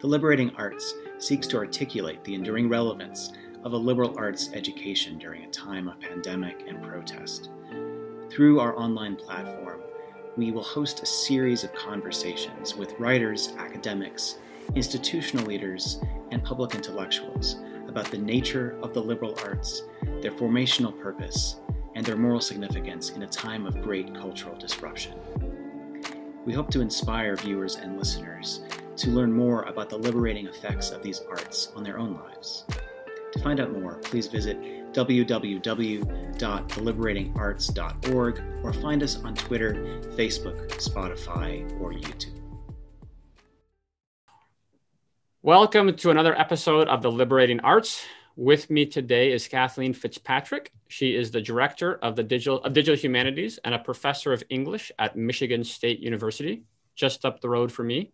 The Liberating Arts seeks to articulate the enduring relevance of a liberal arts education during a time of pandemic and protest. Through our online platform, we will host a series of conversations with writers, academics, institutional leaders, and public intellectuals about the nature of the liberal arts, their formational purpose, and their moral significance in a time of great cultural disruption. We hope to inspire viewers and listeners to learn more about the liberating effects of these arts on their own lives. To find out more, please visit www.theliberatingarts.org or find us on Twitter, Facebook, Spotify, or YouTube. Welcome to another episode of The Liberating Arts. With me today is Kathleen Fitzpatrick. She is the director of the Digital Humanities and a professor of English at Michigan State University, just up the road from me.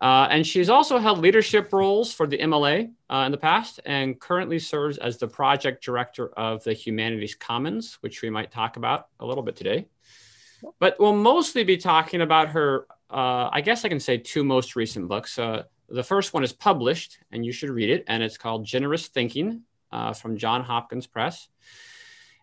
And she's also held leadership roles for the MLA in the past and currently serves as the project director of the Humanities Commons, which we might talk about a little bit today. But we'll mostly be talking about her, I guess I can say, two most recent books. The first one is published, and you should read it, and it's called Generous Thinking from Johns Hopkins Press.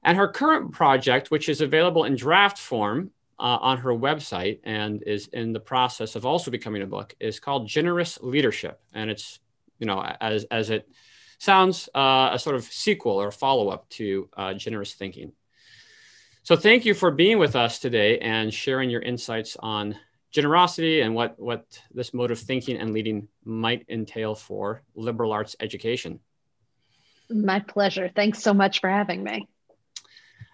And her current project, which is available in draft form, on her website and is in the process of also becoming a book, is called Generous Leadership. And it's, you know, as it sounds, a sort of sequel or follow-up to Generous Thinking. So thank you for being with us today and sharing your insights on generosity and what this mode of thinking and leading might entail for liberal arts education. My pleasure. Thanks so much for having me.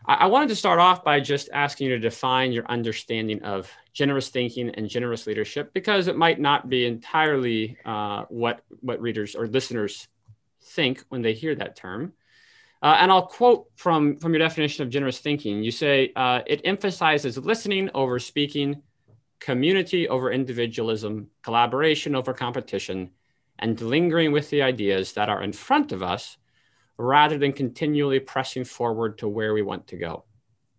I wanted to start off by just asking you to define your understanding of generous thinking and generous leadership, because it might not be entirely what readers or listeners think when they hear that term. And I'll quote from your definition of generous thinking. You say, it emphasizes listening over speaking, community over individualism, collaboration over competition, and lingering with the ideas that are in front of us rather than continually pressing forward to where we want to go.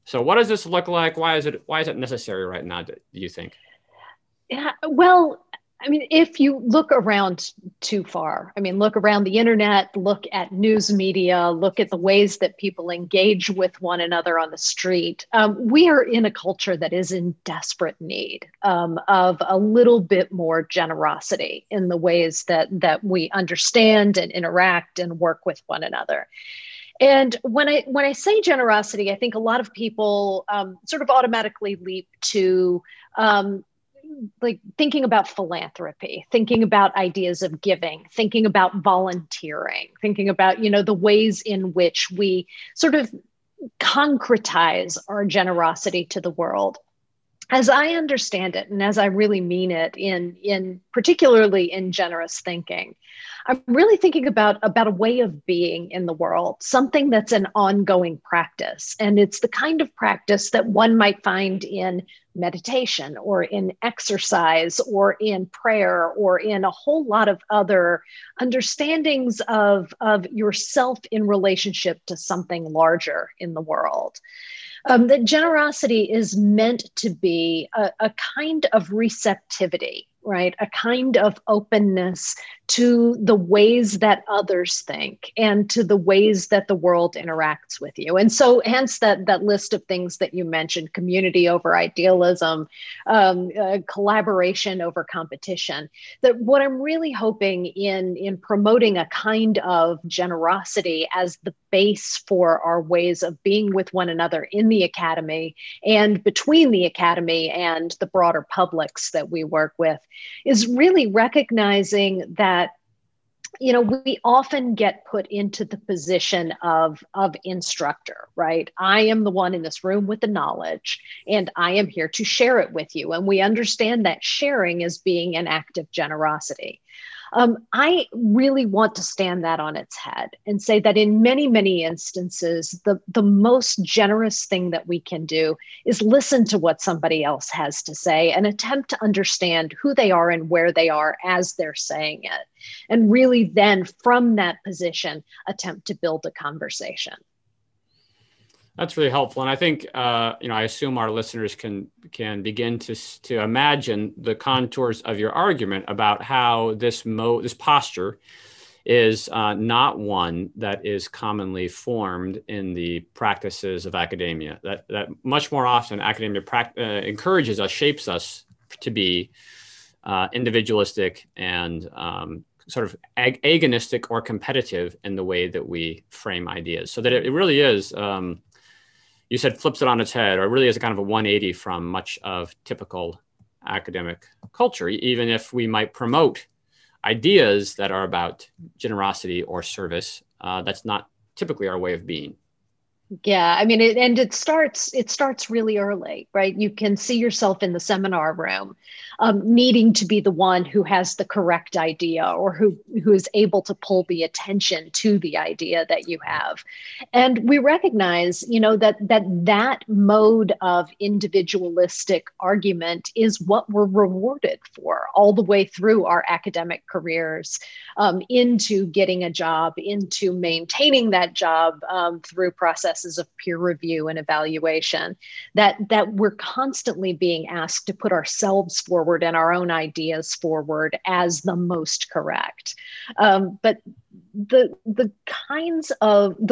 So what does this look like? Why is it necessary right now, do you think? Yeah, well, I mean, if you look around too far, I mean, look around the internet, look at news media, look at the ways that people engage with one another on the street. We are in a culture that is in desperate need of a little bit more generosity in the ways that we understand and interact and work with one another. And when I say generosity, I think a lot of people sort of automatically leap to like thinking about philanthropy, thinking about ideas of giving, thinking about volunteering, thinking about, you know, the ways in which we sort of concretize our generosity to the world. As I understand it, and as I really mean it in particularly in generous thinking, I'm really thinking about a way of being in the world, something that's an ongoing practice. And it's the kind of practice that one might find in meditation or in exercise or in prayer or in a whole lot of other understandings of yourself in relationship to something larger in the world. That generosity is meant to be a kind of receptivity, right? A kind of openness to the ways that others think and to the ways that the world interacts with you. And so hence that list of things that you mentioned, community over idealism, collaboration over competition, that what I'm really hoping in promoting a kind of generosity as the base for our ways of being with one another in the academy and between the academy and the broader publics that we work with is really recognizing that, you know, we often get put into the position of instructor, right? I am the one in this room with the knowledge, and I am here to share it with you. And we understand that sharing is being an act of generosity. I really want to stand that on its head and say that in many, many instances, the most generous thing that we can do is listen to what somebody else has to say and attempt to understand who they are and where they are as they're saying it. And really then from that position, attempt to build a conversation. That's really helpful. And I think, I assume our listeners can begin to imagine the contours of your argument about how this posture is not one that is commonly formed in the practices of academia, that much more often academia encourages us, shapes us to be individualistic and sort of agonistic or competitive in the way that we frame ideas. So that it really is, you said flips it on its head, or it really is a kind of a 180 from much of typical academic culture, even if we might promote ideas that are about generosity or service. That's not typically our way of being. Yeah, I mean, it starts really early, right? You can see yourself in the seminar room needing to be the one who has the correct idea, or who is able to pull the attention to the idea that you have. And we recognize, that mode of individualistic argument is what we're rewarded for all the way through our academic careers, into getting a job, into maintaining that job through processes of peer review and evaluation, that we're constantly being asked to put ourselves forward and our own ideas forward as the most correct. But the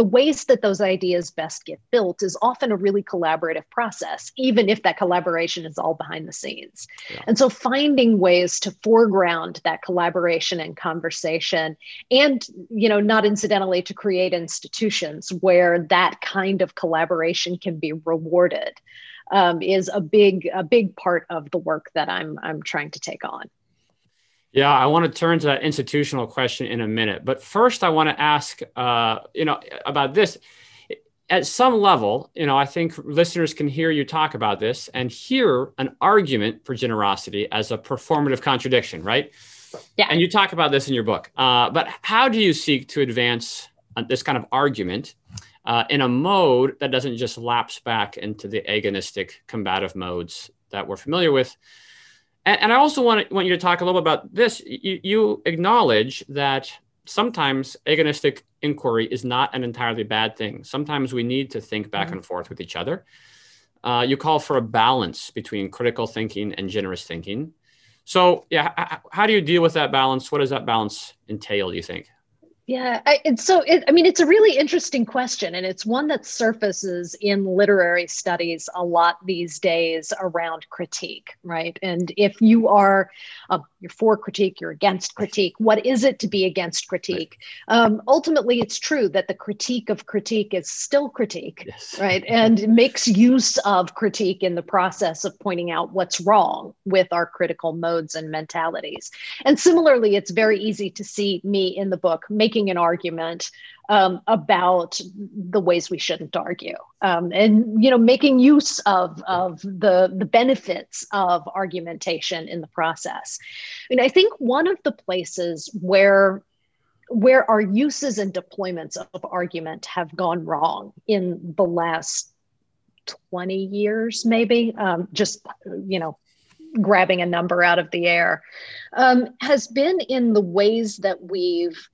ways that those ideas best get built is often a really collaborative process, even if that collaboration is all behind the scenes. Yeah. And so finding ways to foreground that collaboration and conversation, and, not incidentally, to create institutions where that kind of collaboration can be rewarded, is a big part of the work that I'm trying to take on. Yeah, I want to turn to that institutional question in a minute. But first, I want to ask, about this. At some level, I think listeners can hear you talk about this and hear an argument for generosity as a performative contradiction, right? Yeah. And you talk about this in your book. But how do you seek to advance this kind of argument in a mode that doesn't just lapse back into the agonistic combative modes that we're familiar with? And I also want you to talk a little about this. You acknowledge that sometimes agonistic inquiry is not an entirely bad thing. Sometimes we need to think back and forth with each other. You call for a balance between critical thinking and generous thinking. So yeah, how do you deal with that balance? What does that balance entail, do you think? Yeah, it's a really interesting question, and it's one that surfaces in literary studies a lot these days around critique, right? And if you are, you're for critique, you're against critique, what is it to be against critique? Ultimately, it's true that the critique of critique is still critique, yes, right? And makes use of critique in the process of pointing out what's wrong with our critical modes and mentalities. And similarly, it's very easy to see me in the book making an argument about the ways we shouldn't argue, and making use of the benefits of argumentation in the process. And I think one of the places where our uses and deployments of argument have gone wrong in the last 20 years, maybe, grabbing a number out of the air, has been in the ways that we've,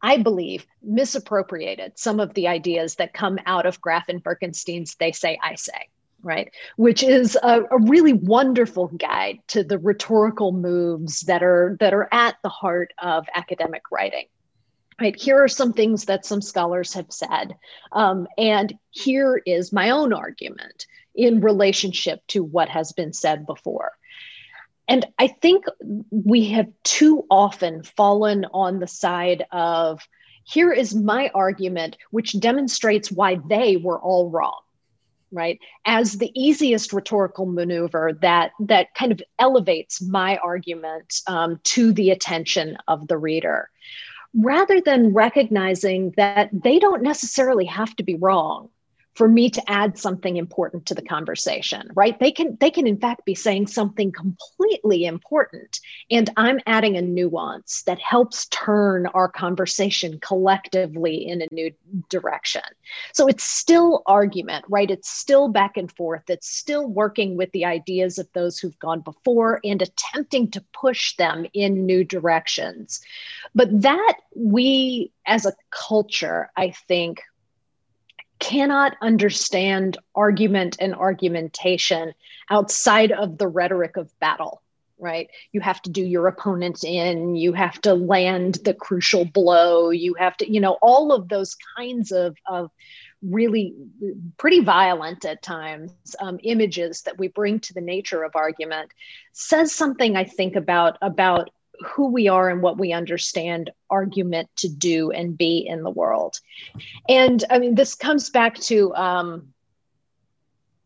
I believe, misappropriated some of the ideas that come out of Graff and Berkenstein's They Say, I Say, right? Which is a really wonderful guide to the rhetorical moves that are at the heart of academic writing. Right? Here are some things that some scholars have said, and here is my own argument in relationship to what has been said before. And I think we have too often fallen on the side of, here is my argument, which demonstrates why they were all wrong, right? As the easiest rhetorical maneuver that kind of elevates my argument to the attention of the reader, rather than recognizing that they don't necessarily have to be wrong for me to add something important to the conversation, right? They can in fact be saying something completely important, and I'm adding a nuance that helps turn our conversation collectively in a new direction. So it's still argument, right? It's still back and forth. It's still working with the ideas of those who've gone before and attempting to push them in new directions. But that we as a culture, I think, cannot understand argument and argumentation outside of the rhetoric of battle, right? You have to do your opponent in, you have to land the crucial blow, you have to, you know, all of those kinds of really pretty violent at times images that we bring to the nature of argument says something, I think, about who we are and what we understand argument to do and be in the world. And I mean, this comes back to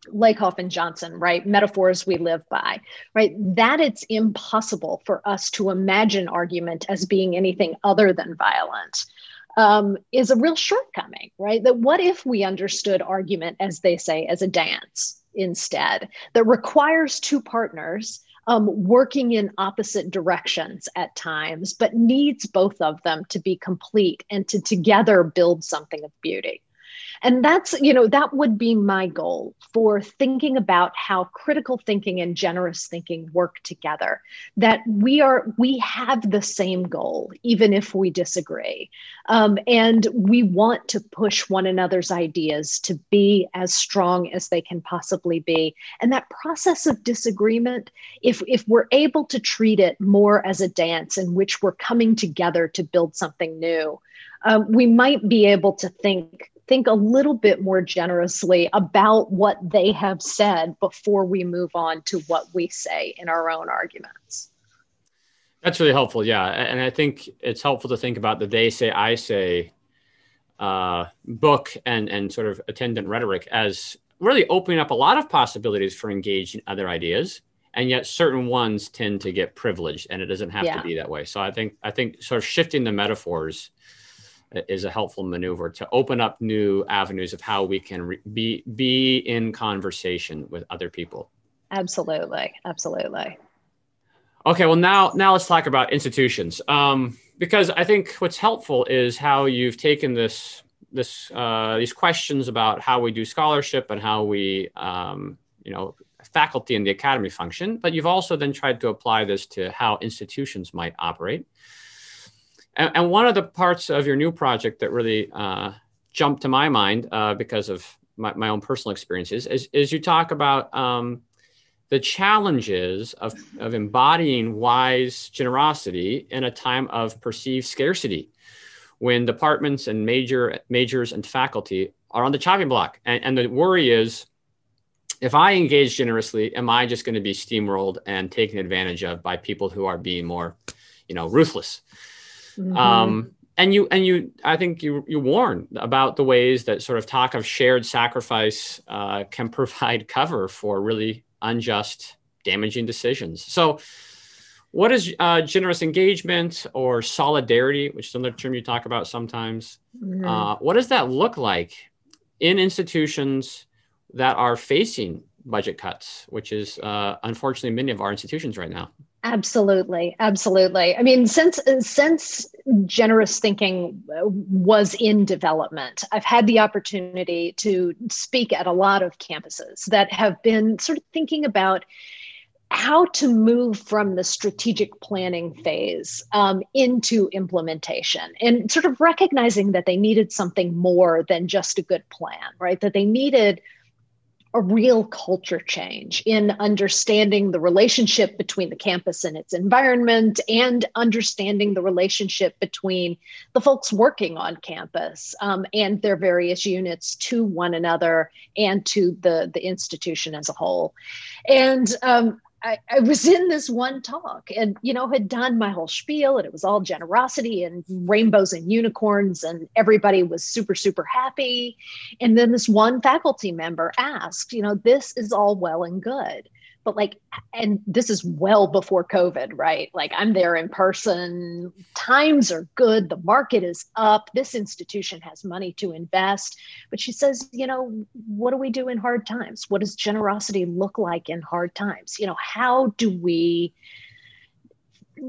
Lakoff and Johnson, right? Metaphors we live by, right? That it's impossible for us to imagine argument as being anything other than violent is a real shortcoming, right? That what if we understood argument, as they say, as a dance instead, that requires two partners working in opposite directions at times, but needs both of them to be complete and to together build something of beauty. And that's, you know, that would be my goal for thinking about how critical thinking and generous thinking work together, that we have the same goal, even if we disagree. And we want to push one another's ideas to be as strong as they can possibly be. And that process of disagreement, if we're able to treat it more as a dance in which we're coming together to build something new, we might be able to think a little bit more generously about what they have said before we move on to what we say in our own arguments. That's really helpful. Yeah. And I think it's helpful to think about the They Say, I Say book and sort of attendant rhetoric as really opening up a lot of possibilities for engaging other ideas. And yet certain ones tend to get privileged, and it doesn't have to be that way. So I think sort of shifting the metaphors is a helpful maneuver to open up new avenues of how we can be in conversation with other people. Absolutely. Absolutely. Okay. Well, now let's talk about institutions. Because I think what's helpful is how you've taken these questions about how we do scholarship and how we, faculty and the academy function, but you've also then tried to apply this to how institutions might operate. And one of the parts of your new project that really jumped to my mind because of my own personal experiences is you talk about the challenges of embodying wise generosity in a time of perceived scarcity, when departments and majors and faculty are on the chopping block. And the worry is, if I engage generously, am I just going to be steamrolled and taken advantage of by people who are being more, ruthless? Mm-hmm. I think you warn about the ways that sort of talk of shared sacrifice can provide cover for really unjust, damaging decisions. So what is generous engagement or solidarity, which is another term you talk about sometimes? Mm-hmm. What does that look like in institutions that are facing budget cuts, which is unfortunately many of our institutions right now? Absolutely. Absolutely. I mean, since generous thinking was in development, I've had the opportunity to speak at a lot of campuses that have been sort of thinking about how to move from the strategic planning phase into implementation, and sort of recognizing that they needed something more than just a good plan, right? That they needed a real culture change in understanding the relationship between the campus and its environment, and understanding the relationship between the folks working on campus and their various units to one another and to the institution as a whole. And I was in this one talk and, had done my whole spiel, and it was all generosity and rainbows and unicorns, and everybody was super, super happy. And then this one faculty member asked, this is all well and good, but and this is well before COVID, right? I'm there in person, times are good, the market is up, this institution has money to invest. But she says, what do we do in hard times? What does generosity look like in hard times? How do we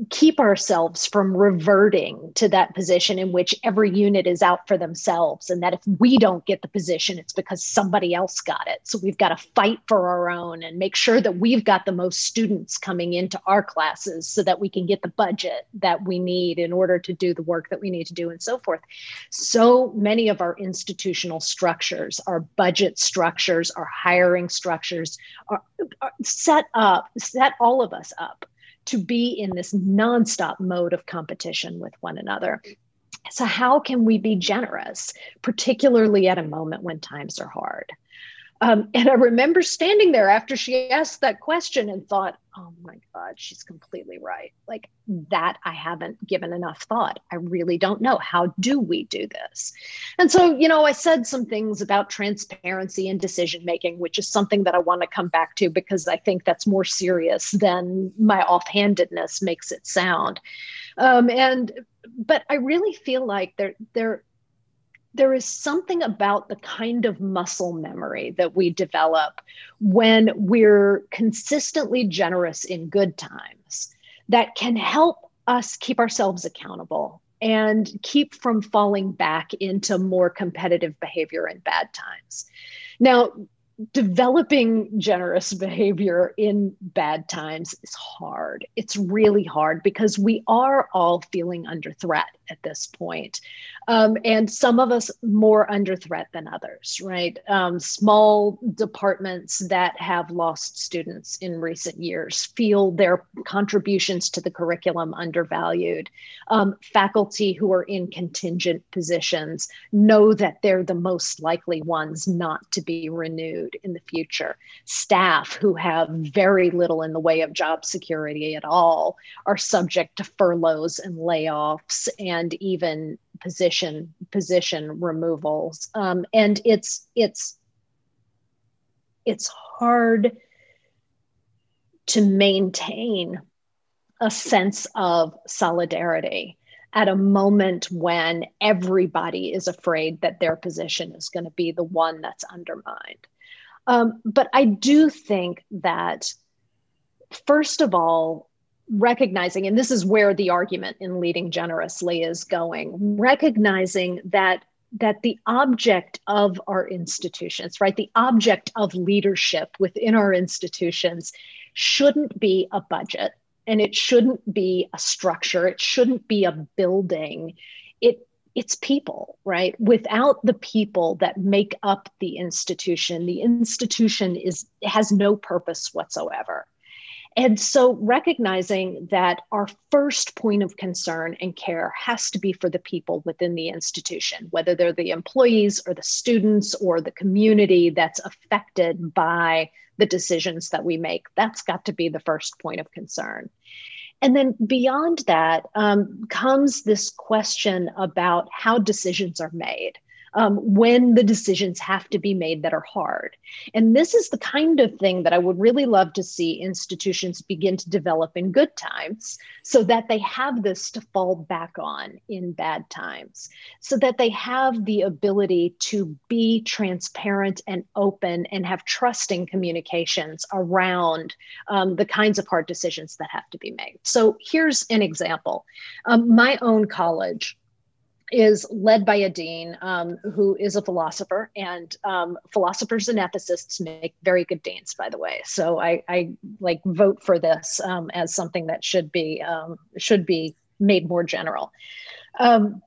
keep ourselves from reverting to that position in which every unit is out for themselves, and that if we don't get the position, it's because somebody else got it. So we've got to fight for our own and make sure that we've got the most students coming into our classes so that we can get the budget that we need in order to do the work that we need to do and so forth. So many of our institutional structures, our budget structures, our hiring structures are set all of us up to be in this nonstop mode of competition with one another. So how can we be generous, particularly at a moment when times are hard? And I remember standing there after she asked that question and thought, oh my God, she's completely right. Like that, I haven't given enough thought. I really don't know. How do we do this? And so, you know, I said some things about transparency and decision-making, which is something that I want to come back to because I think that's more serious than my offhandedness makes it sound. But I really feel like there is something about the kind of muscle memory that we develop when we're consistently generous in good times that can help us keep ourselves accountable and keep from falling back into more competitive behavior in bad times. Now, developing generous behavior in bad times is hard. It's really hard because we are all feeling under threat at this point. And some of us more under threat than others, right? Small departments that have lost students in recent years feel their contributions to the curriculum undervalued. Faculty who are in contingent positions know that they're the most likely ones not to be renewed in the future. Staff who have very little in the way of job security at all are subject to furloughs and layoffs and even position removals, and it's hard to maintain a sense of solidarity at a moment when everybody is afraid that their position is going to be the one that's undermined. But I do think that, first of all, recognizing, and this is where the argument in Leading Generously is going, recognizing that the object of our institutions, right, the object of leadership within our institutions shouldn't be a budget, and it shouldn't be a structure, it shouldn't be a building. It's people, right? Without the people that make up the institution has no purpose whatsoever. And so recognizing that our first point of concern and care has to be for the people within the institution, whether they're the employees or the students or the community that's affected by the decisions that we make. That's got to be the first point of concern. And then beyond that comes this question about how decisions are made. When the decisions have to be made that are hard. And this is the kind of thing that I would really love to see institutions begin to develop in good times so that they have this to fall back on in bad times, so that they have the ability to be transparent and open and have trusting communications around the kinds of hard decisions that have to be made. So here's an example. My own college is led by a dean who is a philosopher, and philosophers and ethicists make very good deans, by the way. So I like vote for this as something that should be made more general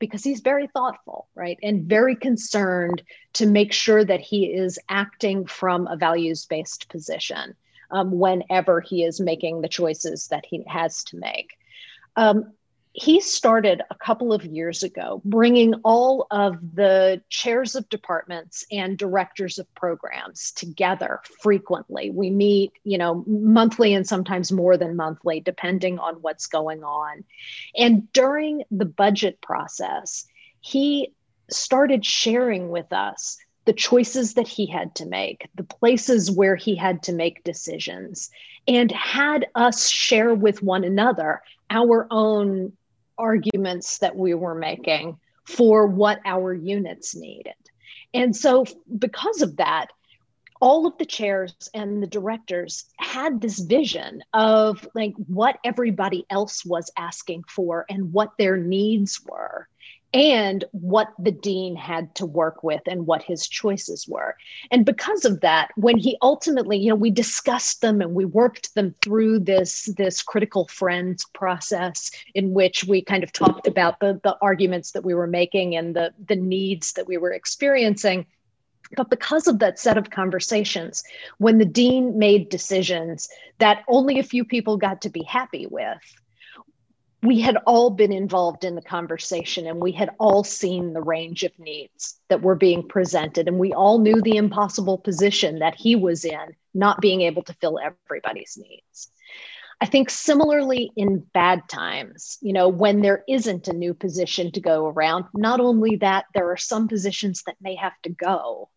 because he's very thoughtful, right? And very concerned to make sure that he is acting from a values-based position whenever he is making the choices that he has to make. He started a couple of years ago bringing all of the chairs of departments and directors of programs together frequently. We meet, you know, monthly and sometimes more than monthly, depending on what's going on. And during the budget process, he started sharing with us the choices that he had to make, the places where he had to make decisions, and had us share with one another our own arguments that we were making for what our units needed. And so because of that, all of the chairs and the directors had this vision of like what everybody else was asking for and what their needs were, and what the dean had to work with and what his choices were. And because of that, when he ultimately, you know, we discussed them and we worked them through this critical friends process in which we kind of talked about the arguments that we were making and the needs that we were experiencing. But because of that set of conversations, when the dean made decisions that only a few people got to be happy with, we had all been involved in the conversation and we had all seen the range of needs that were being presented. And we all knew the impossible position that he was in, not being able to fill everybody's needs. I think similarly in bad times, you know, when there isn't a new position to go around, not only that, there are some positions that may have to go.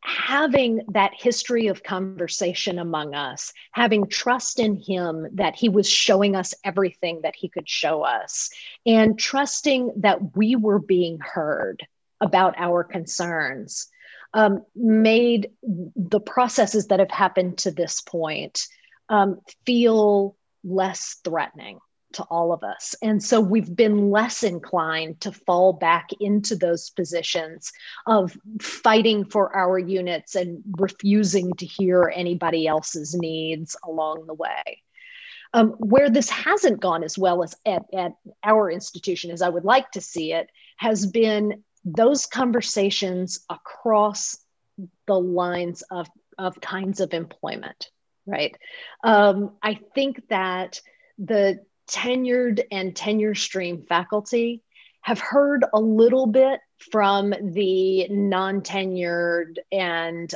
Having that history of conversation among us, having trust in him that he was showing us everything that he could show us, and trusting that we were being heard about our concerns, made the processes that have happened to this point feel less threatening to all of us. And so we've been less inclined to fall back into those positions of fighting for our units and refusing to hear anybody else's needs along the way. Where this hasn't gone as well as at our institution as I would like to see it has been those conversations across the lines of kinds of employment, right? I think that the tenured and tenure stream faculty have heard a little bit from the non-tenured and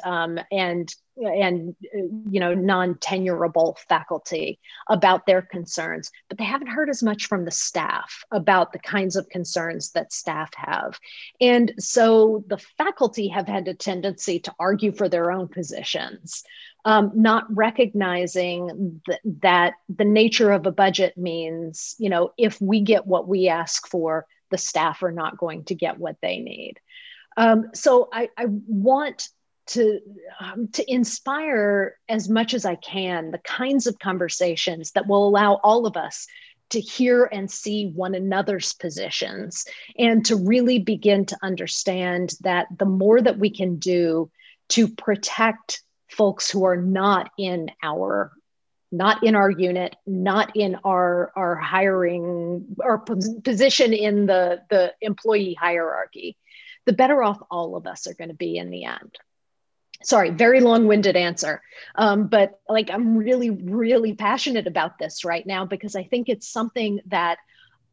you know, non-tenurable faculty about their concerns, but they haven't heard as much from the staff about the kinds of concerns that staff have. And so the faculty have had a tendency to argue for their own positions, not recognizing that the nature of a budget means, you know, if we get what we ask for, the staff are not going to get what they need. So I want to inspire as much as I can the kinds of conversations that will allow all of us to hear and see one another's positions and to really begin to understand that the more that we can do to protect folks who are not in our unit, not in our hiring or position in the employee hierarchy, the better off all of us are going to be in the end. Sorry, very long-winded answer. But like, I'm really, really passionate about this right now because I think it's something that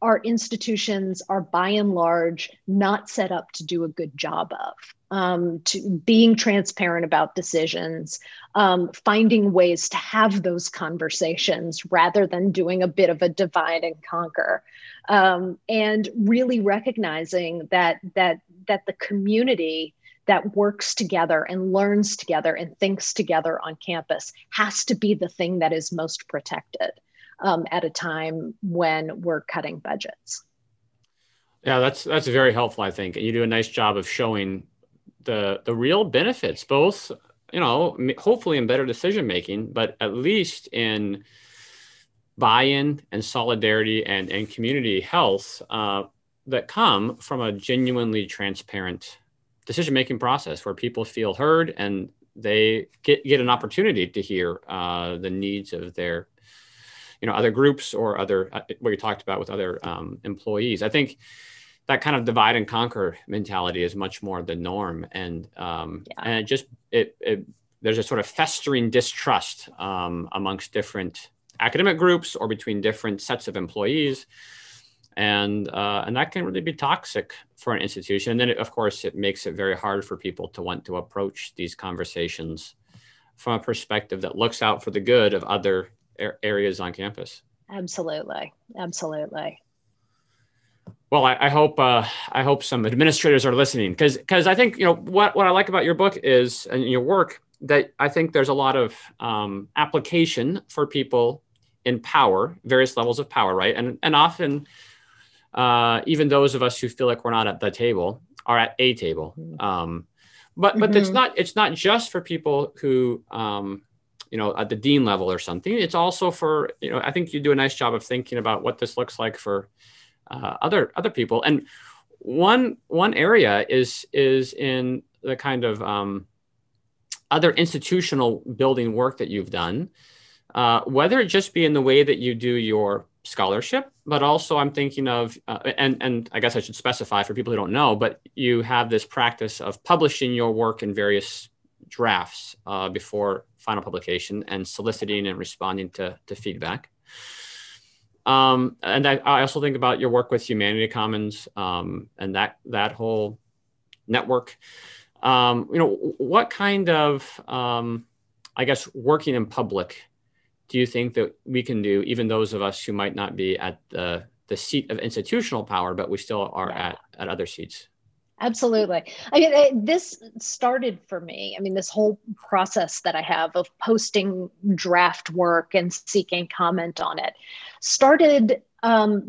our institutions are by and large not set up to do a good job of, to being transparent about decisions, finding ways to have those conversations rather than doing a bit of a divide and conquer, and really recognizing that the community that works together and learns together and thinks together on campus has to be the thing that is most protected. At a time when we're cutting budgets. Yeah, that's very helpful, I think. And you do a nice job of showing the real benefits, both, you know, hopefully in better decision-making, but at least in buy-in and solidarity and community health that come from a genuinely transparent decision-making process where people feel heard and they get an opportunity to hear the needs of their, you know, other groups or other, what you talked about with other employees. I think that kind of divide and conquer mentality is much more the norm. And and it just, there's a sort of festering distrust amongst different academic groups or between different sets of employees. And that can really be toxic for an institution. And then, of course, it makes it very hard for people to want to approach these conversations from a perspective that looks out for the good of other areas on campus. Absolutely. Absolutely. Well, I hope some administrators are listening because I think, you know, what I like about your book is, and your work, that I think there's a lot of application for people in power, various levels of power, right? And often even those of us who feel like we're not at the table are at a table. But it's not just for people who you know, at the dean level or something. It's also for, you know, I think you do a nice job of thinking about what this looks like for other people. And one area is in the kind of other institutional building work that you've done, whether it just be in the way that you do your scholarship, but also I'm thinking of, and I guess I should specify for people who don't know, but you have this practice of publishing your work in various drafts before final publication and soliciting and responding to feedback. And I also think about your work with Humanities Commons and that whole network. You know, what kind of, I guess, working in public do you think that we can do, even those of us who might not be at the seat of institutional power, but we still are at other seats? Absolutely. I mean, this started for me. I mean, this whole process that I have of posting draft work and seeking comment on it started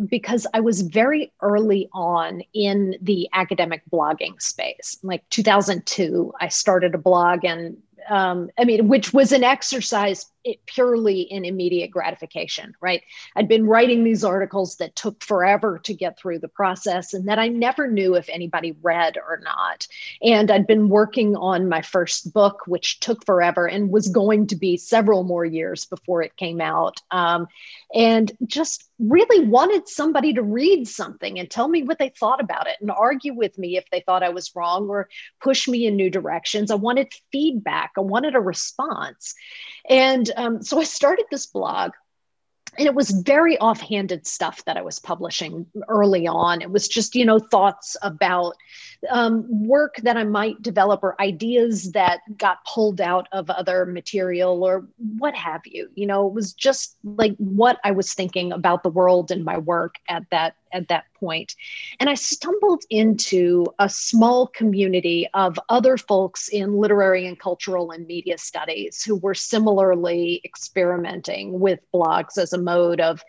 because I was very early on in the academic blogging space. Like 2002, I started a blog, and I mean, which was an exercise purely in immediate gratification, right? I'd been writing these articles that took forever to get through the process and that I never knew if anybody read or not. And I'd been working on my first book, which took forever and was going to be several more years before it came out. And just really wanted somebody to read something and tell me what they thought about it and argue with me if they thought I was wrong or push me in new directions. I wanted feedback. I wanted a response. And so I started this blog, and it was very offhanded stuff that I was publishing early on. It was just, you know, thoughts about work that I might develop or ideas that got pulled out of other material or what have you. You know, it was just like what I was thinking about the world and my work at that point. And I stumbled into a small community of other folks in literary and cultural and media studies who were similarly experimenting with blogs as a mode of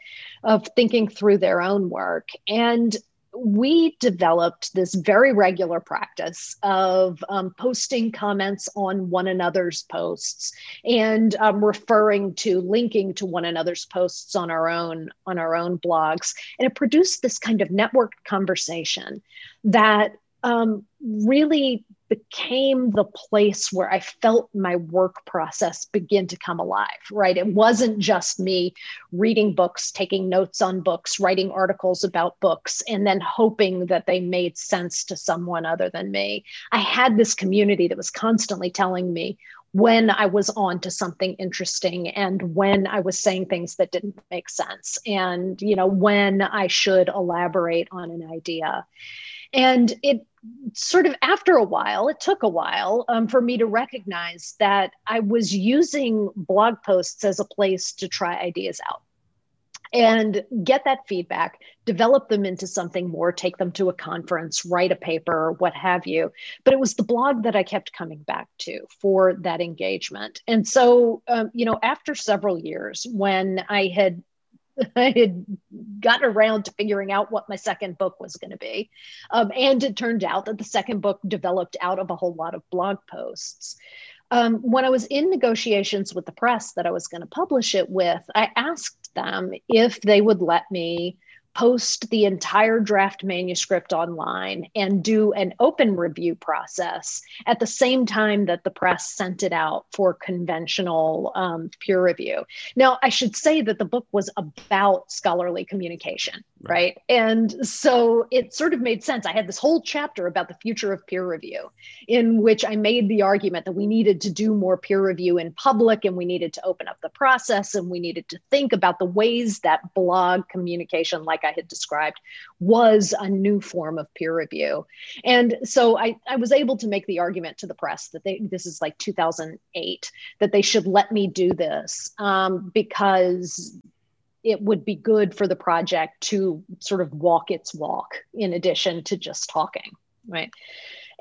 thinking through their own work. And we developed this very regular practice of posting comments on one another's posts and referring to, linking to one another's posts on our own blogs. And it produced this kind of networked conversation that really became the place where I felt my work process begin to come alive, right? It wasn't just me reading books, taking notes on books, writing articles about books, and then hoping that they made sense to someone other than me. I had this community that was constantly telling me when I was on to something interesting and when I was saying things that didn't make sense and, you know, when I should elaborate on an idea. And it sort of after a while, it took a while for me to recognize that I was using blog posts as a place to try ideas out and get that feedback, develop them into something more, take them to a conference, write a paper, what have you. But it was the blog that I kept coming back to for that engagement. And so, you know, after several years when I had gotten around to figuring out what my second book was going to be. And it turned out that the second book developed out of a whole lot of blog posts. When I was in negotiations with the press that I was going to publish it with, I asked them if they would let me post the entire draft manuscript online and do an open review process at the same time that the press sent it out for conventional peer review. Now, I should say that the book was about scholarly communication, right? And so it sort of made sense. I had this whole chapter about the future of peer review in which I made the argument that we needed to do more peer review in public and we needed to open up the process and we needed to think about the ways that blog communication, like I had described, was a new form of peer review. And so I was able to make the argument to the press that this is like 2008, that they should let me do this because it would be good for the project to sort of walk its walk in addition to just talking, right?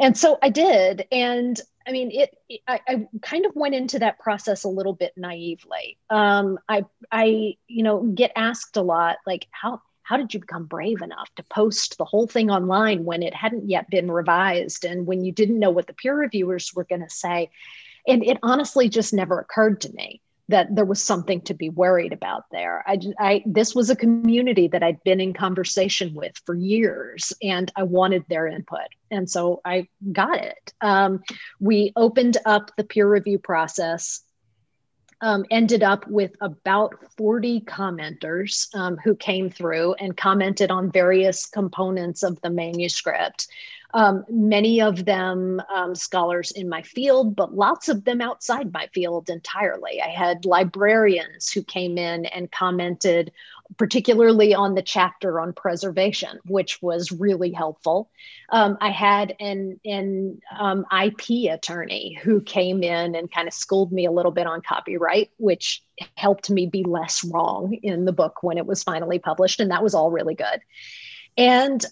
And so I did. And I mean, I kind of went into that process a little bit naively. I you know, get asked a lot, like, how did you become brave enough to post the whole thing online when it hadn't yet been revised and when you didn't know what the peer reviewers were going to say? And it honestly just never occurred to me that there was something to be worried about there. This was a community that I'd been in conversation with for years, and I wanted their input. And so I got it. We opened up the peer review process, ended up with about 40 commenters who came through and commented on various components of the manuscript. Many of them scholars in my field, but lots of them outside my field entirely. I had librarians who came in and commented particularly on the chapter on preservation, which was really helpful. I had an IP attorney who came in and kind of schooled me a little bit on copyright, which helped me be less wrong in the book when it was finally published. And that was all really good. And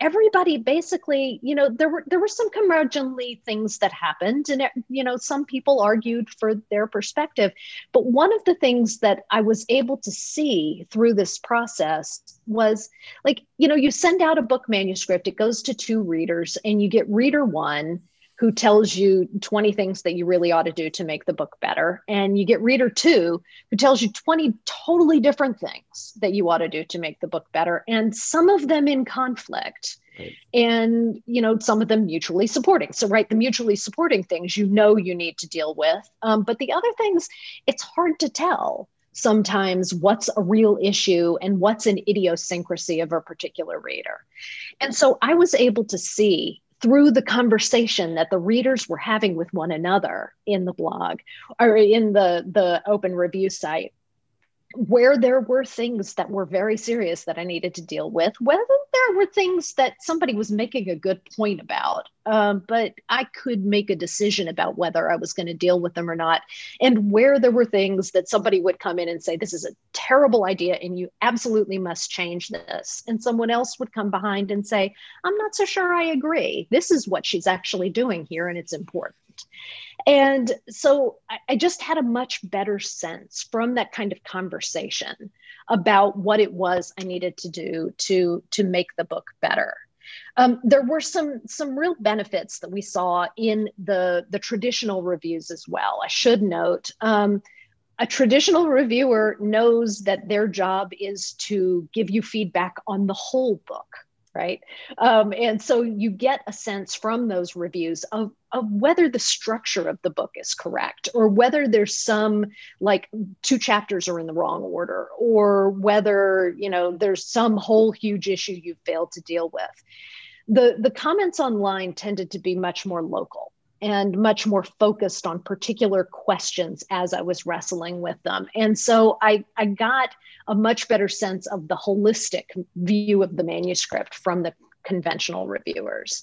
everybody basically, you know, there were some curmudgeonly things that happened, and, you know, some people argued for their perspective. But one of the things that I was able to see through this process was, like, you know, you send out a book manuscript, it goes to 2 readers, and you get reader 1 who tells you 20 things that you really ought to do to make the book better. And you get reader 2 who tells you 20 totally different things that you ought to do to make the book better. And some of them in conflict, right, and, you know, some of them mutually supporting. So, right, the mutually supporting things, you know, you need to deal with. But the other things, it's hard to tell sometimes what's a real issue and what's an idiosyncrasy of a particular reader. And so I was able to see through the conversation that the readers were having with one another in the blog or in the open review site, where there were things that were very serious that I needed to deal with, whether there were things that somebody was making a good point about, but I could make a decision about whether I was going to deal with them or not, and where there were things that somebody would come in and say, this is a terrible idea and you absolutely must change this. And someone else would come behind and say, I'm not so sure I agree. This is what she's actually doing here and it's important. And so I just had a much better sense from that kind of conversation about what it was I needed to do to make the book better. There were some real benefits that we saw in the traditional reviews as well. I should note, a traditional reviewer knows that their job is to give you feedback on the whole book, right? And so you get a sense from those reviews of whether the structure of the book is correct, or whether there's some, like, 2 chapters are in the wrong order, or whether, you know, there's some whole huge issue you failed to deal with. The comments online tended to be much more local and much more focused on particular questions as I was wrestling with them. And so I got a much better sense of the holistic view of the manuscript from the conventional reviewers.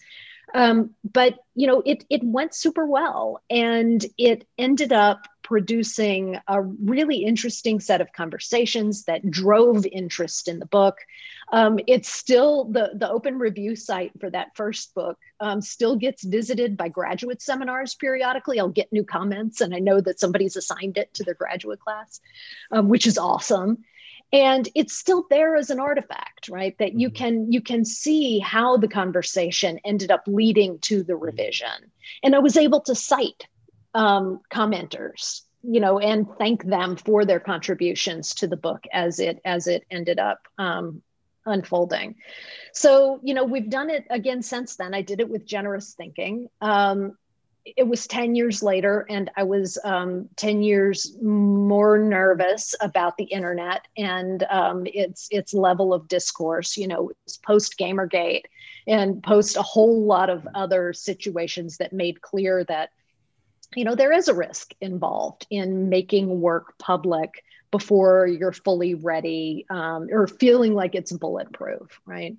But, you know, it went super well, and it ended up producing a really interesting set of conversations that drove interest in the book. It's still, the open review site for that first book still gets visited by graduate seminars periodically. I'll get new comments, and I know that somebody's assigned it to their graduate class, which is awesome. And it's still there as an artifact, right? That you can see how the conversation ended up leading to the revision. And I was able to cite commenters, you know, and thank them for their contributions to the book as it ended up unfolding. So, you know, we've done it again since then. I did it with Generous Thinking. It was 10 years later, and I was 10 years more nervous about the internet and its level of discourse. You know, it was post Gamergate and post a whole lot of other situations that made clear that, you know, there is a risk involved in making work public before you're fully ready or feeling like it's bulletproof, right?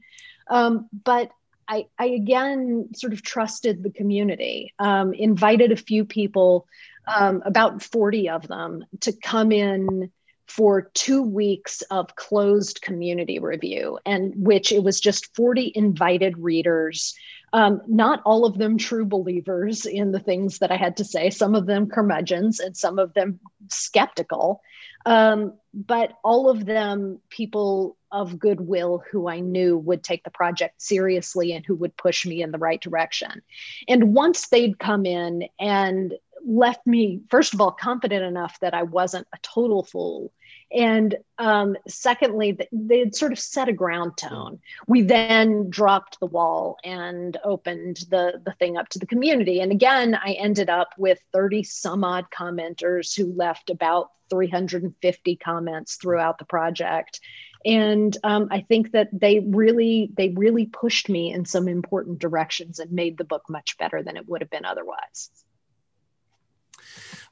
But I again sort of trusted the community, invited a few people, about 40 of them, to come in for 2 weeks of closed community review, and which it was just 40 invited readers, not all of them true believers in the things that I had to say, some of them curmudgeons and some of them skeptical, but all of them people of goodwill who I knew would take the project seriously and who would push me in the right direction. And once they'd come in and left me, first of all, confident enough that I wasn't a total fool. And secondly, they had sort of set a ground tone. We then dropped the wall and opened the thing up to the community. And again, I ended up with 30 some odd commenters who left about 350 comments throughout the project. And I think that they really pushed me in some important directions and made the book much better than it would have been otherwise.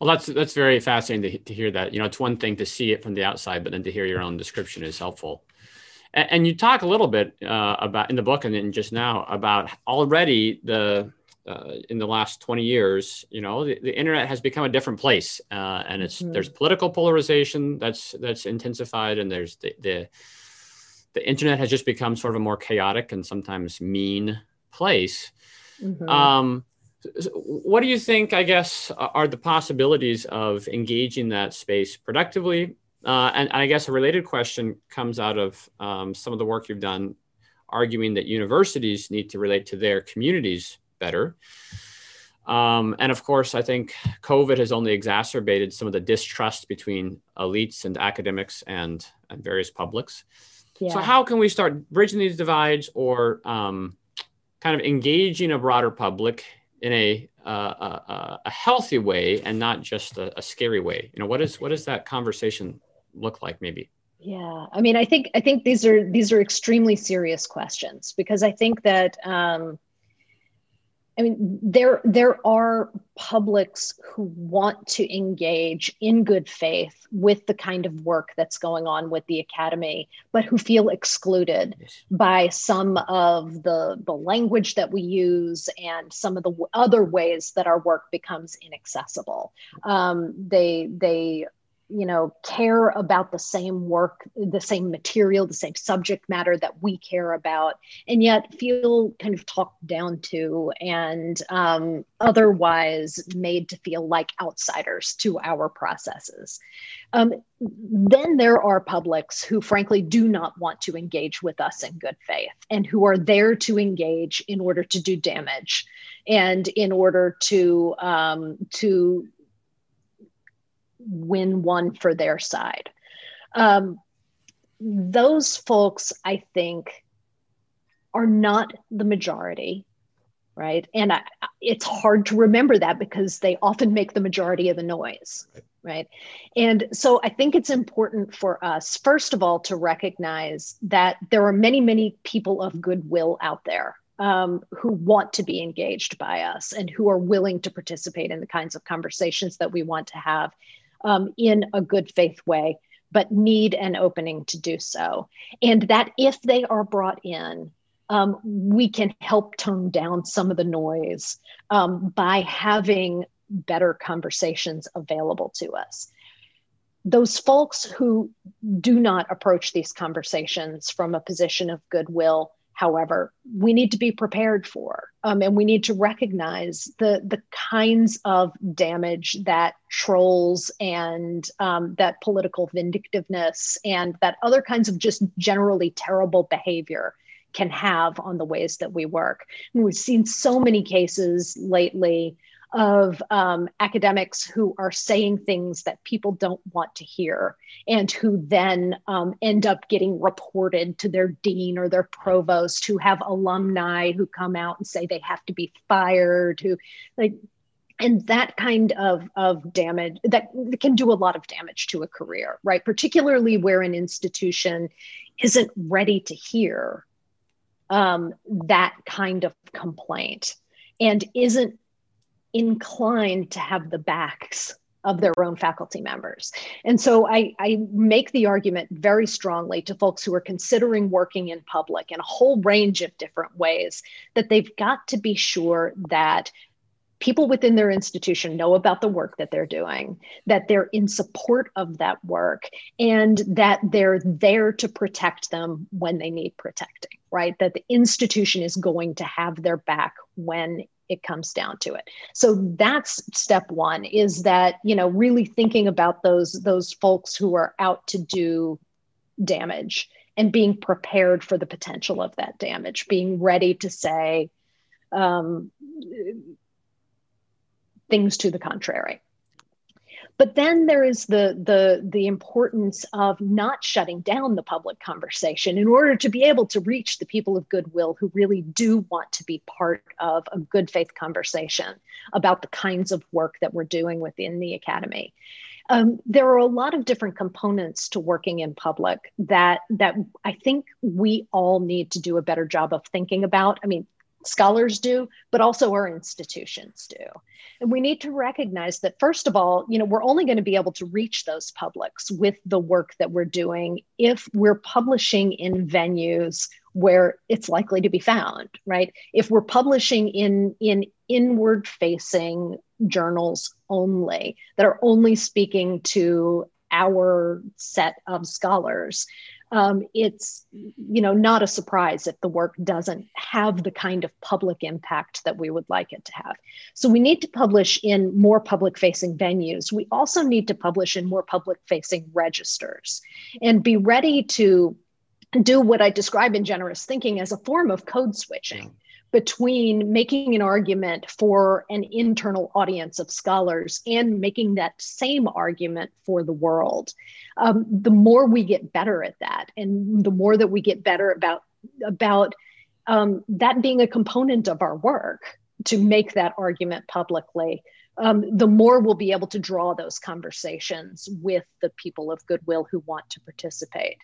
Well, that's very fascinating to hear that. You know, it's one thing to see it from the outside, but then to hear your own description is helpful. And you talk a little bit about in the book and then just now about already in the last 20 years, you know, the internet has become a different place, and it's there's political polarization that's intensified, and there's the internet has just become sort of a more chaotic and sometimes mean place. Mm-hmm. So what do you think, I guess, are the possibilities of engaging that space productively? And I guess a related question comes out of some of the work you've done, arguing that universities need to relate to their communities better. And of course, I think COVID has only exacerbated some of the distrust between elites and academics and various publics. Yeah. So how can we start bridging these divides or kind of engaging a broader public in a healthy way and not just a scary way? You know, what does that conversation look like maybe? Yeah, I mean, I think these are extremely serious questions, because I think that I mean, there are publics who want to engage in good faith with the kind of work that's going on with the academy, but who feel excluded by some of the language that we use and some of the other ways that our work becomes inaccessible. They you know, care about the same work, the same material, the same subject matter that we care about, and yet feel kind of talked down to and otherwise made to feel like outsiders to our processes. Then there are publics who frankly do not want to engage with us in good faith and who are there to engage in order to do damage and in order to win one for their side. Those folks, I think, are not the majority, right? And it's hard to remember that because they often make the majority of the noise, right? And so I think it's important for us, first of all, to recognize that there are many, many people of goodwill out there who want to be engaged by us and who are willing to participate in the kinds of conversations that we want to have in a good faith way, but need an opening to do so. And that if they are brought in, we can help tone down some of the noise by having better conversations available to us. Those folks who do not approach these conversations from a position of goodwill, however, we need to be prepared for, and we need to recognize the kinds of damage that trolls and that political vindictiveness and that other kinds of just generally terrible behavior can have on the ways that we work. And we've seen so many cases lately of academics who are saying things that people don't want to hear and who then end up getting reported to their dean or their provost, who have alumni who come out and say they have to be fired, and that kind of damage that can do a lot of damage to a career, right? Particularly where an institution isn't ready to hear that kind of complaint and isn't inclined to have the backs of their own faculty members. And so I make the argument very strongly to folks who are considering working in public in a whole range of different ways that they've got to be sure that people within their institution know about the work that they're doing, that they're in support of that work, and that they're there to protect them when they need protecting, right? That the institution is going to have their back when it comes down to it. So that's step one, is that, you know, really thinking about those folks who are out to do damage and being prepared for the potential of that damage, being ready to say, things to the contrary. But then there is the importance of not shutting down the public conversation in order to be able to reach the people of goodwill who really do want to be part of a good faith conversation about the kinds of work that we're doing within the academy. There are a lot of different components to working in public that I think we all need to do a better job of thinking about. I mean, scholars do, but also our institutions do. And we need to recognize that, first of all, we're only going to be able to reach those publics with the work that we're doing if we're publishing in venues where it's likely to be found, right? If we're publishing in inward-facing journals only, that are only speaking to our set of scholars, it's not a surprise if the work doesn't have the kind of public impact that we would like it to have. So we need to publish in more public-facing venues. We also need to publish in more public-facing registers and be ready to do what I describe in Generous Thinking as a form of code switching between making an argument for an internal audience of scholars and making that same argument for the world. The more we get better at that, and the more that we get better about that being a component of our work to make that argument publicly, the more we'll be able to draw those conversations with the people of goodwill who want to participate.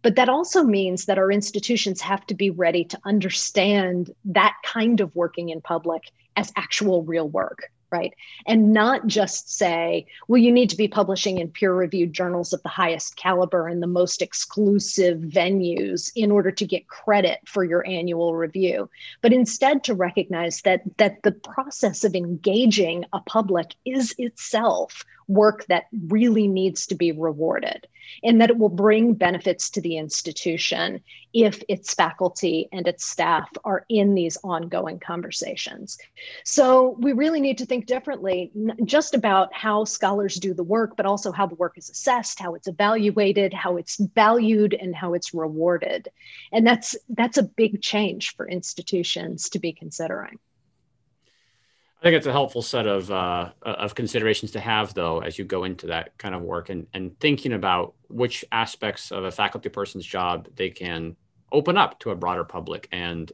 But that also means that our institutions have to be ready to understand that kind of working in public as actual real work, right? And not just say, well, you need to be publishing in peer-reviewed journals of the highest caliber and the most exclusive venues in order to get credit for your annual review, but instead to recognize that the process of engaging a public is itself work that really needs to be rewarded, and that it will bring benefits to the institution if its faculty and its staff are in these ongoing conversations. So we really need to think differently, just about how scholars do the work, but also how the work is assessed, how it's evaluated, how it's valued, and how it's rewarded. And that's a big change for institutions to be considering. I think it's a helpful set of considerations to have, though, as you go into that kind of work and thinking about which aspects of a faculty person's job they can open up to a broader public and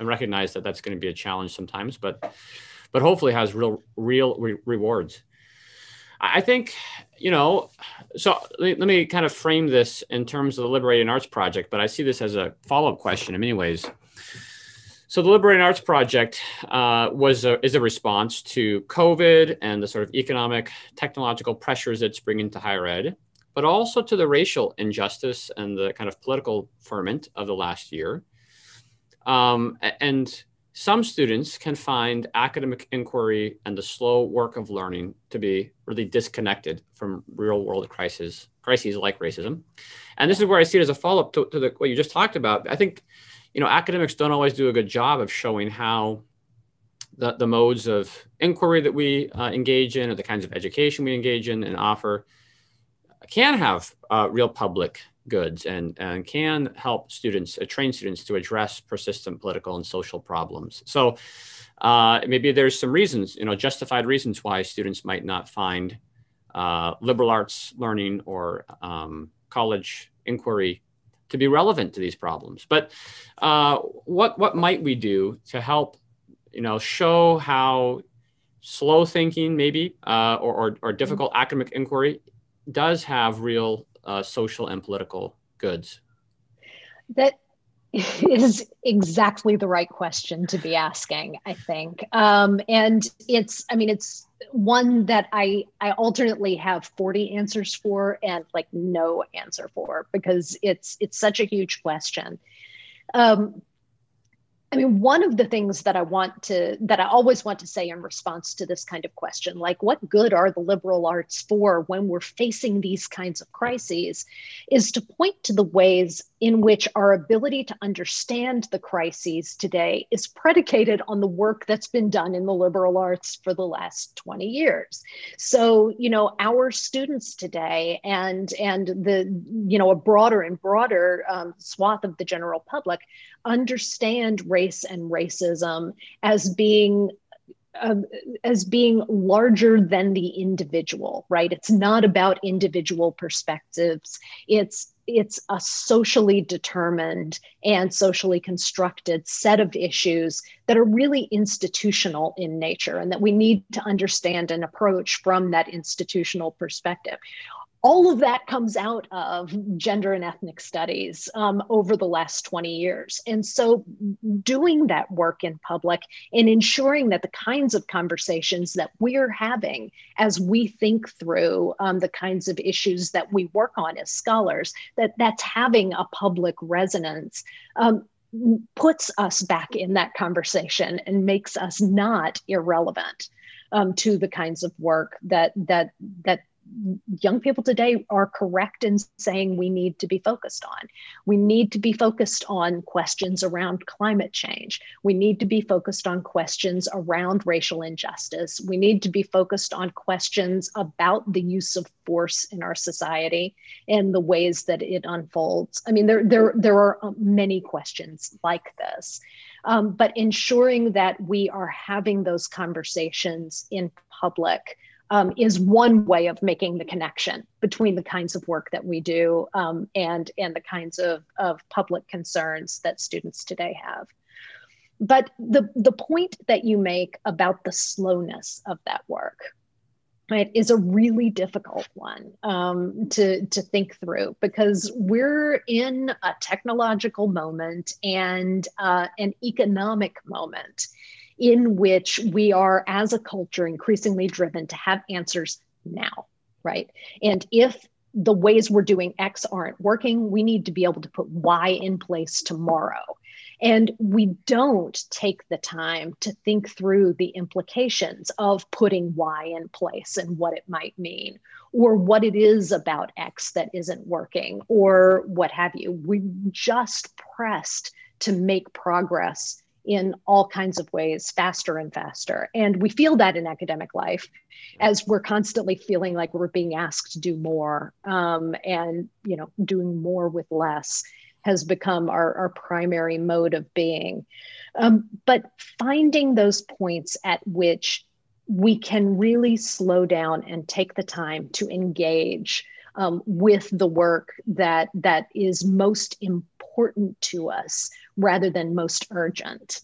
recognize that that's going to be a challenge sometimes, but hopefully has real rewards. I think, so let me kind of frame this in terms of the Liberating Arts Project, but I see this as a follow-up question in many ways. So the Liberating Arts Project is a response to COVID and the sort of economic, technological pressures it's bringing to higher ed, but also to the racial injustice and the kind of political ferment of the last year. And some students can find academic inquiry and the slow work of learning to be really disconnected from real world crises like racism. And this is where I see it as a follow-up to what you just talked about. I think academics don't always do a good job of showing how the modes of inquiry that we engage in, or the kinds of education we engage in and offer, can have real public goods and can help students, train students to address persistent political and social problems. So maybe there's some reasons, justified reasons why students might not find liberal arts learning or college inquiry to be relevant to these problems. But what might we do to help, show how slow thinking maybe or difficult academic inquiry does have real social and political goods? That is exactly the right question to be asking, I think. And it's one that I alternately have 40 answers for and no answer for, because it's such a huge question. One of the things that I always want to say in response to this kind of question, what good are the liberal arts for when we're facing these kinds of crises, is to point to the ways in which our ability to understand the crises today is predicated on the work that's been done in the liberal arts for the last 20 years. So, our students today and a broader and broader swath of the general public understand race and racism as being as being larger than the individual, right? It's not about individual perspectives. It's a socially determined and socially constructed set of issues that are really institutional in nature and that we need to understand and approach from that institutional perspective. All of that comes out of gender and ethnic studies over the last 20 years. And so doing that work in public and ensuring that the kinds of conversations that we're having as we think through the kinds of issues that we work on as scholars, that's having a public resonance puts us back in that conversation and makes us not irrelevant to the kinds of work that young people today are correct in saying we need to be focused on. We need to be focused on questions around climate change. We need to be focused on questions around racial injustice. We need to be focused on questions about the use of force in our society and the ways that it unfolds. I mean, there are many questions like this, but ensuring that we are having those conversations in public is one way of making the connection between the kinds of work that we do and the kinds of public concerns that students today have. But the point that you make about the slowness of that work, right, is a really difficult one to think through, because we're in a technological moment and an economic moment in which we are, as a culture, increasingly driven to have answers now, right? And if the ways we're doing X aren't working, we need to be able to put Y in place tomorrow. And we don't take the time to think through the implications of putting Y in place and what it might mean, or what it is about X that isn't working, or what have you. We just pressed to make progress in all kinds of ways, faster and faster. And we feel that in academic life, as we're constantly feeling like we're being asked to do more, and doing more with less has become our primary mode of being. But finding those points at which we can really slow down and take the time to engage with the work that is most important to us rather than most urgent,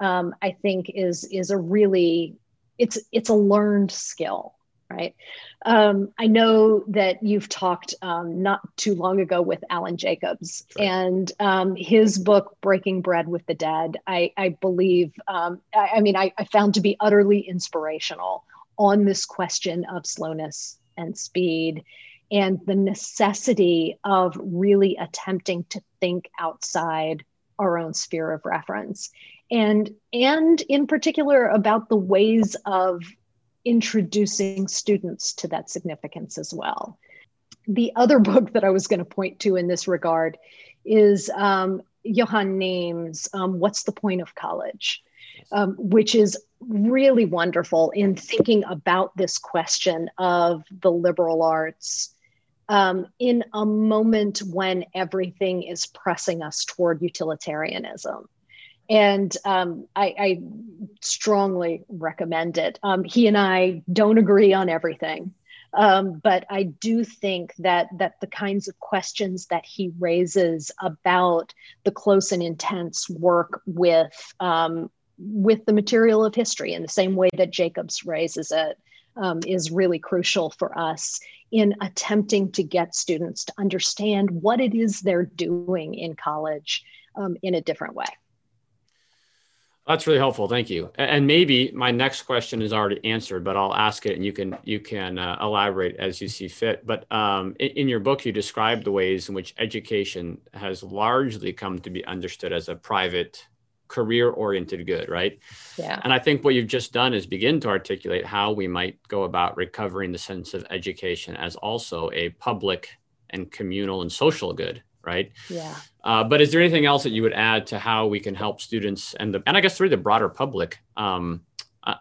I think is a really, it's a learned skill, right? I know that you've talked not too long ago with Alan Jacobs, right, and his book, Breaking Bread with the Dead, I believe, I found to be utterly inspirational on this question of slowness and speed, and the necessity of really attempting to think outside our own sphere of reference. And in particular about the ways of introducing students to that significance as well. The other book that I was going to point to in this regard is Johann Names, What's the Point of College? Which is really wonderful in thinking about this question of the liberal arts in a moment when everything is pressing us toward utilitarianism. And I strongly recommend it. He and I don't agree on everything, but I do think that the kinds of questions that he raises about the close and intense work with the material of history in the same way that Jacobs raises it is really crucial for us in attempting to get students to understand what it is they're doing in college in a different way. That's really helpful. Thank you. And maybe my next question is already answered, but I'll ask it and you can elaborate as you see fit. But in your book, you describe the ways in which education has largely come to be understood as a private, career-oriented good, right? Yeah. And I think what you've just done is begin to articulate how we might go about recovering the sense of education as also a public and communal and social good, right? Yeah. But is there anything else that you would add to how we can help students and I guess through the broader public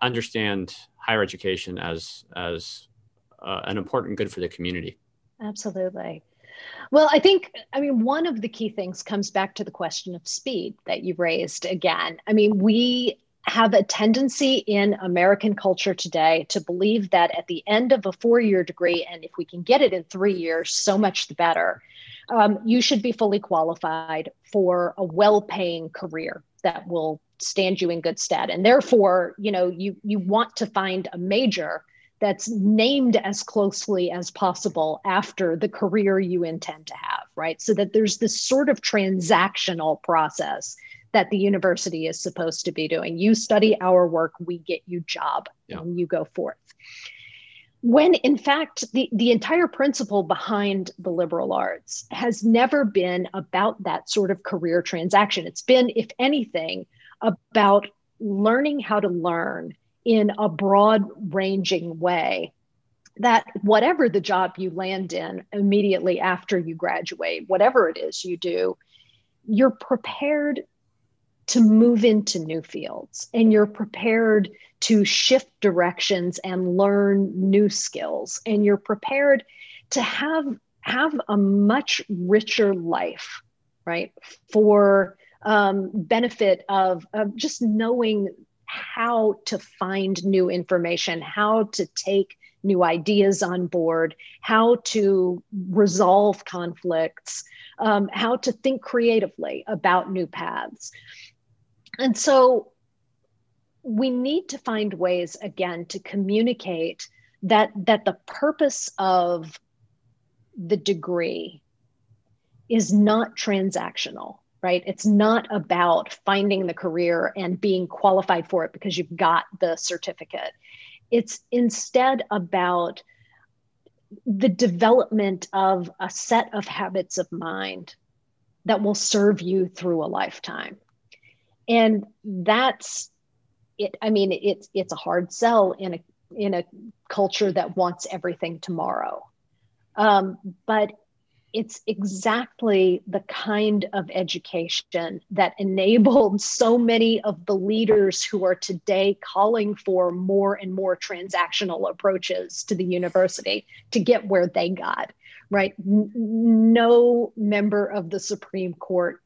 understand higher education as an important good for the community? Absolutely. Well, I mean, one of the key things comes back to the question of speed that you raised again. I mean, we have a tendency in American culture today to believe that at the end of a four-year degree, and if we can get it in 3 years, so much the better, you should be fully qualified for a well-paying career that will stand you in good stead. And therefore, you know, you want to find a major that's named as closely as possible after the career you intend to have, right? So that there's this sort of transactional process that the university is supposed to be doing. You study our work, we get you job, and you go forth. When in fact, the entire principle behind the liberal arts has never been about that sort of career transaction. It's been, if anything, about learning how to learn in a broad-ranging way, that whatever the job you land in immediately after you graduate, whatever it is you do, you're prepared to move into new fields, and you're prepared to shift directions and learn new skills, and you're prepared to have a much richer life, right? For benefit of just knowing how to find new information, how to take new ideas on board, how to resolve conflicts, how to think creatively about new paths. And so we need to find ways, again, to communicate that the purpose of the degree is not transactional. Right? It's not about finding the career and being qualified for it because you've got the certificate. It's instead about the development of a set of habits of mind that will serve you through a lifetime. And that's it. I mean, it's a hard sell in a culture that wants everything tomorrow. But it's exactly the kind of education that enabled so many of the leaders who are today calling for more and more transactional approaches to the university to get where they got, right? No member of the Supreme Court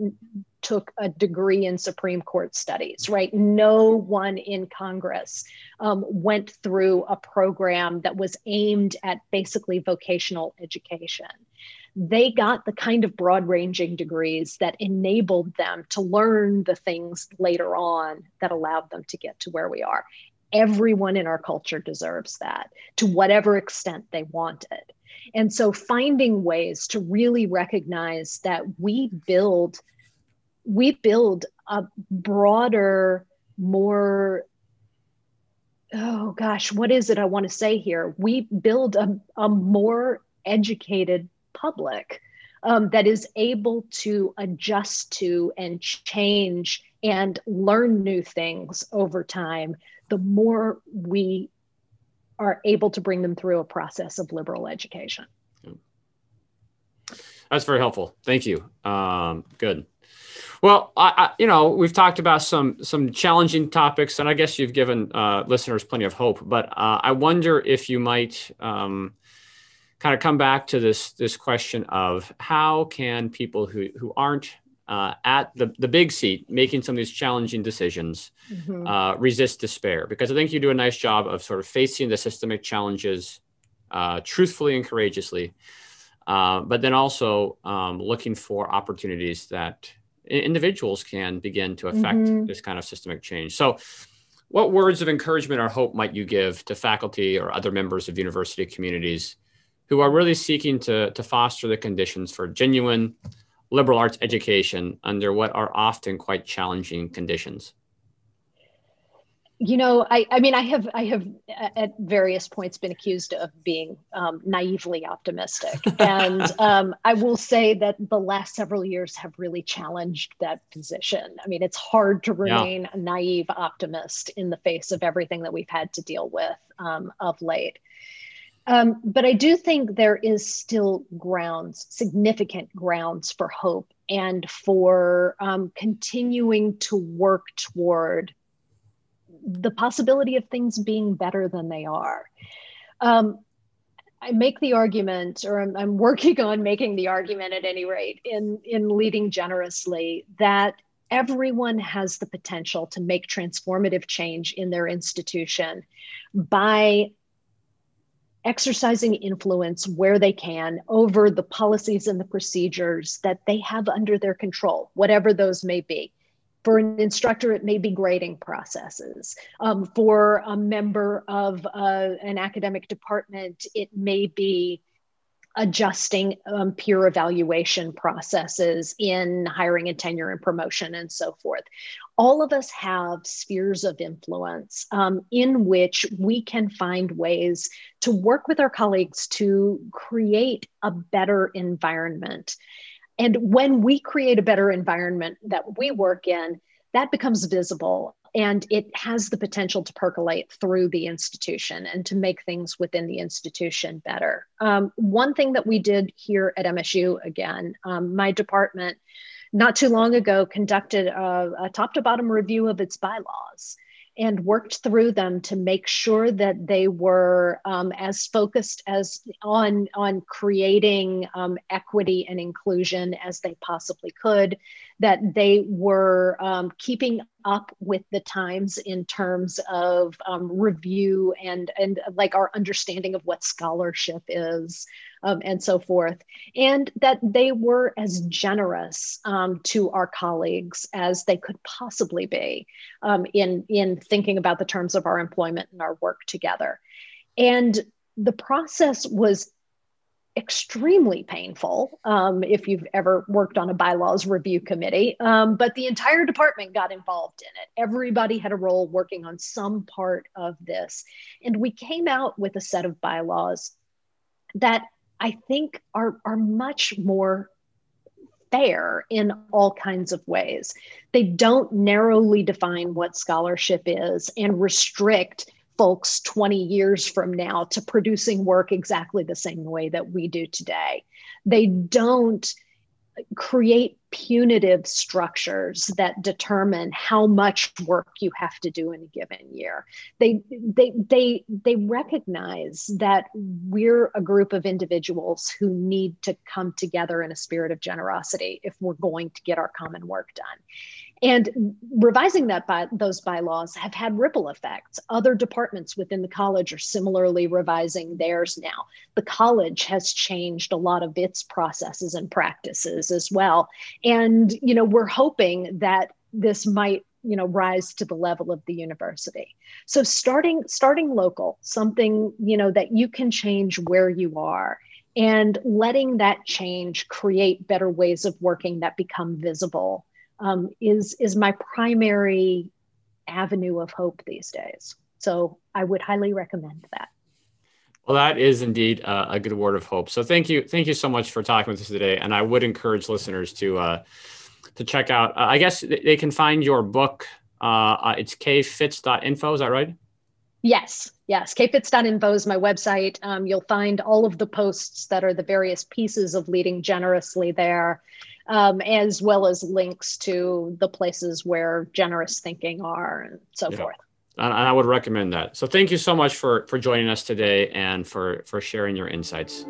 took a degree in Supreme Court studies, right? No one in Congress went through a program that was aimed at basically vocational education. They got the kind of broad-ranging degrees that enabled them to learn the things later on that allowed them to get to where we are. Everyone in our culture deserves that to whatever extent they want it. And so finding ways to really recognize that we build a broader, more, oh gosh, what is it I want to say here? We build a more educated public that is able to adjust to and change and learn new things over time, the more we are able to bring them through a process of liberal education. That's very helpful. Thank you. Good. Well, we've talked about some challenging topics, and I guess you've given listeners plenty of hope, but I wonder if you might kind of come back to this question of how can people who aren't at the big seat making some of these challenging decisions mm-hmm. Resist despair? Because I think you do a nice job of sort of facing the systemic challenges truthfully and courageously, but then also looking for opportunities that individuals can begin to affect mm-hmm. this kind of systemic change. So what words of encouragement or hope might you give to faculty or other members of university communities who are really seeking to foster the conditions for genuine liberal arts education under what are often quite challenging conditions? You know, I have at various points been accused of being naively optimistic. And I will say that the last several years have really challenged that position. I mean, it's hard to remain a naive optimist in the face of everything that we've had to deal with of late. But I do think there is still significant grounds for hope and for continuing to work toward the possibility of things being better than they are. I make the argument, or I'm working on making the argument at any rate in Leading Generously, that everyone has the potential to make transformative change in their institution by exercising influence where they can over the policies and the procedures that they have under their control, whatever those may be. For an instructor, it may be grading processes. For a member of an academic department, it may be adjusting peer evaluation processes in hiring and tenure and promotion and so forth. All of us have spheres of influence in which we can find ways to work with our colleagues to create a better environment. And when we create a better environment that we work in, that becomes visible and it has the potential to percolate through the institution and to make things within the institution better. One thing that we did here at MSU, again, my department not too long ago conducted a top to bottom review of its bylaws and worked through them to make sure that they were as focused as on creating equity and inclusion as they possibly could, that they were keeping up with the times in terms of review and like our understanding of what scholarship is and so forth, and that they were as generous to our colleagues as they could possibly be in thinking about the terms of our employment and our work together. And the process was extremely painful if you've ever worked on a bylaws review committee, but the entire department got involved in it. Everybody had a role working on some part of this. And we came out with a set of bylaws that I think are much more fair in all kinds of ways. They don't narrowly define what scholarship is and restrict folks 20 years from now to producing work exactly the same way that we do today. They don't create punitive structures that determine how much work you have to do in a given year. They recognize that we're a group of individuals who need to come together in a spirit of generosity if we're going to get our common work done. And revising those bylaws have had ripple effects. Other departments within the college are similarly revising theirs now. The college has changed a lot of its processes and practices as well. And, you know, we're hoping that this might, you know, rise to the level of the university. So starting local, something, you know, that you can change where you are, and letting that change create better ways of working that become visible is my primary avenue of hope these days. So I would highly recommend that. Well, that is indeed a good word of hope. So thank you so much for talking with us today. And I would encourage listeners to check out. I guess they can find your book. It's kfitz.info. Is that right? Yes. Kfitz.info is my website. You'll find all of the posts that are the various pieces of Leading Generously there, as well as links to the places where generous thinking are and so forth. And I would recommend that. So thank you so much for joining us today and for sharing your insights.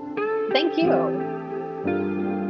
Thank you.